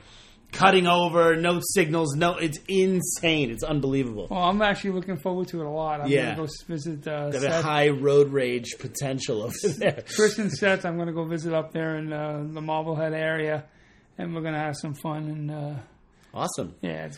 cutting over, no signals, no. It's insane. It's unbelievable. Well, I'm actually looking forward to it a lot. I'm going to go visit Seth. High road rage potential over there. Chris and Seth, I'm going to go visit up there in the Marblehead area. And we're going to have some fun. And awesome. Yeah.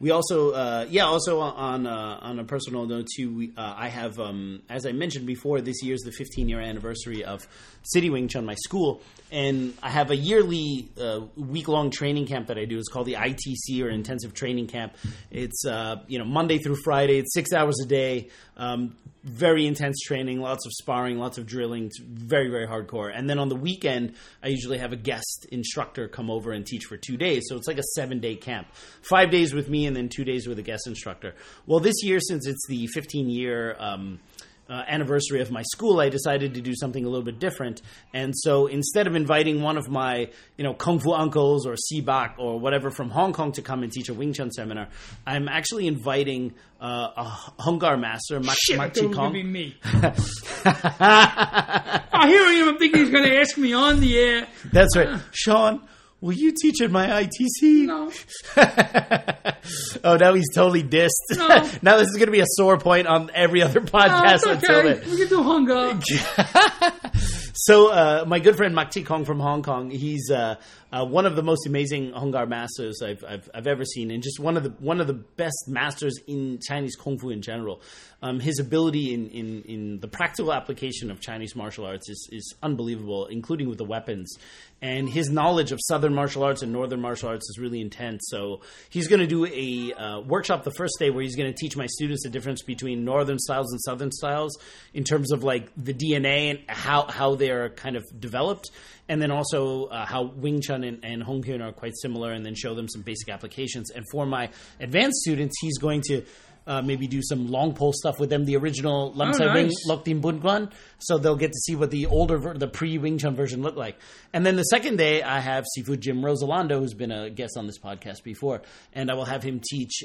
We also, on a personal note, too, I have, as I mentioned before, this year's the 15-year anniversary of City Wing Chun, my school. And I have a yearly week-long training camp that I do. It's called the ITC, or Intensive Training Camp. It's, Monday through Friday. It's 6 hours a day. Very intense training, lots of sparring, lots of drilling. It's very, very hardcore. And then on the weekend, I usually have a guest instructor come over and teach for 2 days. So it's like a 7-day camp. 5 days with me and then 2 days with a guest instructor. Well, this year, since it's the 15-year anniversary of my school, I decided to do something a little bit different. And so instead of inviting one of my, Kung Fu uncles or Sibak or whatever from Hong Kong to come and teach a Wing Chun seminar, I'm actually inviting a Hung Gar master, Mak Che Kong. Shit, that was going to be me. I hear him. I'm thinking he's going to ask me on the air. That's right. Sean, will you teach at my ITC? No. Oh, now he's totally dissed. No. Now this is going to be a sore point on every other podcast until then. We can do Hung Gar. So my good friend Mak Che Kong from Hong Kong, he's one of the most amazing Hung Gar masters I've ever seen, and just one of the best masters in Chinese Kung Fu in general. His ability in the practical application of Chinese martial arts is unbelievable, including with the weapons. And his knowledge of Southern martial arts and Northern martial arts is really intense. So he's going to do a workshop the first day where he's going to teach my students the difference between Northern styles and Southern styles in terms of like the DNA and how they are kind of developed. And then also how Wing Chun and Hung Kyun are quite similar, and then show them some basic applications. And for my advanced students, he's going to maybe do some long pole stuff with them, the original Lam Sai Wing, Lok Tin Bun Guan. So they'll get to see what the older, the pre-Wing Chun version looked like. And then the second day, I have Sifu Jim Rosolando, who's been a guest on this podcast before. And I will have him teach...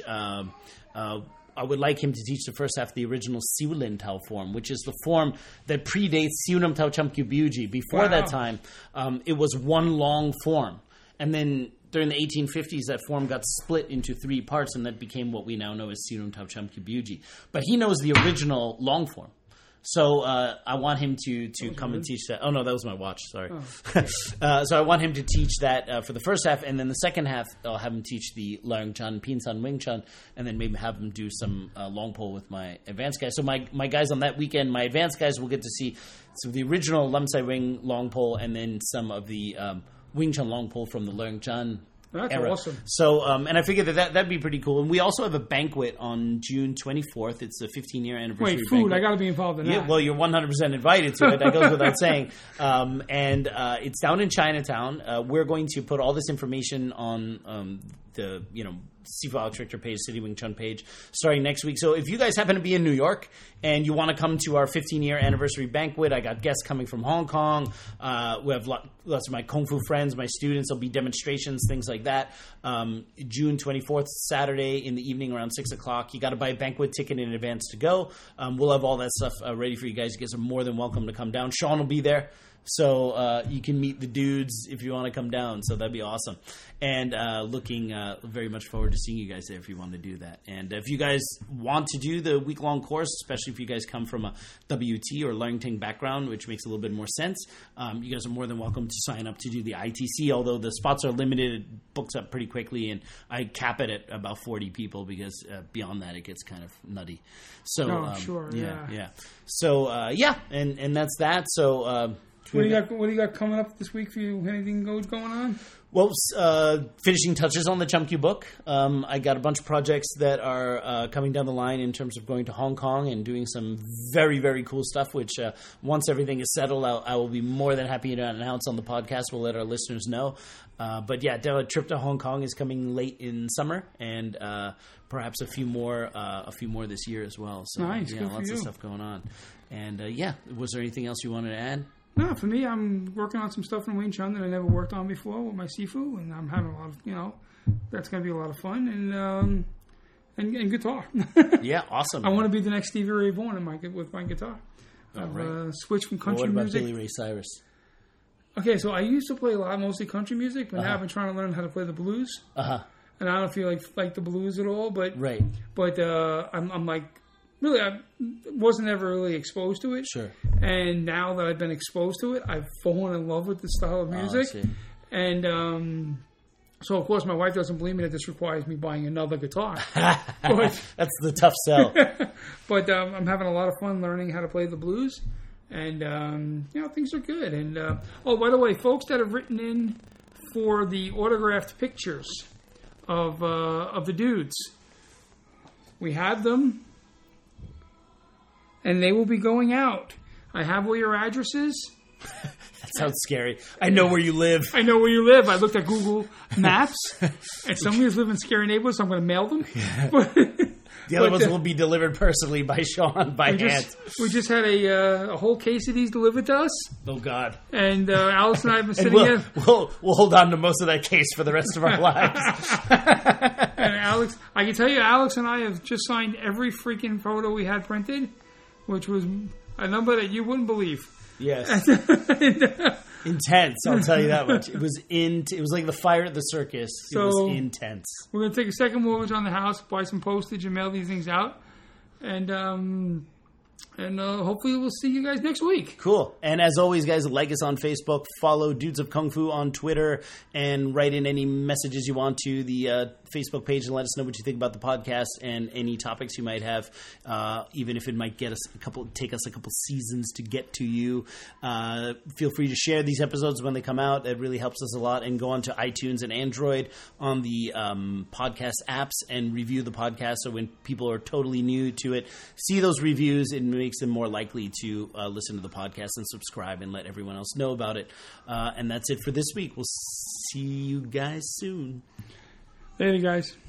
I would like him to teach the first half of the original Siu Nim Tao form, which is the form that predates Siu Nim Tao Chum Kiu Biu Ji. Before that time, it was one long form. And then during the 1850s, that form got split into three parts, and that became what we now know as Siu Nim Tao Chum Kiu Biu Ji. But he knows the original long form. So I want him to come and teach that. Oh, no, that was my watch. Sorry. Oh, okay. So I want him to teach that for the first half. And then the second half, I'll have him teach the Leung Chan, Pin San, Wing Chun. And then maybe have him do some long pole with my advanced guys. So my guys on that weekend, my advanced guys will get to see some of the original Lam Sai Wing long pole and then some of the Wing Chun long pole from the Leung Chan That's awesome. So, and I figured that'd be pretty cool. And we also have a banquet on June 24th. It's a 15-year anniversary. Wait, food! Banquet. I got to be involved in that. Yeah, well, you're 100% invited to it. That goes without saying. And it's down in Chinatown. We're going to put all this information on the Sifu Alex Richter page, City Wing Chun page, starting next week. So if you guys happen to be in New York and you want to come to our 15-year anniversary banquet, I got guests coming from Hong Kong. We have lots of my Kung Fu friends, my students. There'll be demonstrations, things like that. June 24th, Saturday in the evening around 6 o'clock. You got to buy a banquet ticket in advance to go. We'll have all that stuff ready for you guys. You guys are more than welcome to come down. Sean will be there. So you can meet the dudes if you want to come down. So that'd be awesome. And looking very much forward to seeing you guys there if you want to do that. And if you guys want to do the week-long course, especially if you guys come from a WT or Larrington background, which makes a little bit more sense, you guys are more than welcome to sign up to do the ITC, although the spots are limited. It books up pretty quickly, and I cap it at about 40 people because beyond that it gets kind of nutty. So, Yeah. So, and that's that. So... What do you got coming up this week for you? Anything going on? Well, finishing touches on the Chum Kiu book. I got a bunch of projects that are coming down the line in terms of going to Hong Kong and doing some very, very cool stuff, which once everything is settled, I will be more than happy to announce on the podcast. We'll let our listeners know. But yeah, a trip to Hong Kong is coming late in summer, and perhaps a few more this year as well. So, nice. Yeah, lots of stuff going on. And was there anything else you wanted to add? No, for me, I'm working on some stuff in Wing Chun that I never worked on before with my Sifu, and I'm having a lot of, that's going to be a lot of fun, and guitar. Yeah, awesome. I want to be the next Stevie Ray Vaughan with my guitar. Switched from country music. Billy Ray Cyrus? Okay, so I used to play a lot, mostly country music, but now I've been trying to learn how to play the blues. And I don't know if you like the blues at all, but I'm like. Really, I wasn't ever really exposed to it. Sure. And now that I've been exposed to it, I've fallen in love with the style of music. Oh, I see. And so, of course, my wife doesn't believe me that this requires me buying another guitar. But, that's the tough sell. But I'm having a lot of fun learning how to play the blues. And, things are good. And, by the way, folks that have written in for the autographed pictures of the dudes, we have them. And they will be going out. I have all your addresses. That sounds scary. I know where you live. I looked at Google Maps. And some of you live in scary neighborhoods, so I'm going to mail them. Yeah. The other ones will be delivered personally by Sean, by hand. We just had a whole case of these delivered to us. Oh, God. And Alice and I have been sitting here. We'll hold on to most of that case for the rest of our lives. And Alex, I can tell you, Alex and I have just signed every freaking photo we had printed. Which was a number that you wouldn't believe. Yes. Intense, I'll tell you that much. It was like the fire at the circus. So it was intense. We're going to take a second mortgage on the house, buy some postage, and mail these things out. And... hopefully we'll see you guys next week. Cool. And as always, guys, like us on Facebook, follow Dudes of Kung Fu on Twitter, and write in any messages you want to the Facebook page and let us know what you think about the podcast and any topics you might have, even if it might take us a couple seasons to get to you. Feel free to share these episodes when they come out. That really helps us a lot. And go on to iTunes and Android on the podcast apps and review the podcast. So when people are totally new to it, see those reviews. It makes them more likely to listen to the podcast and subscribe and let everyone else know about it. And that's it for this week. We'll see you guys soon. Later, guys.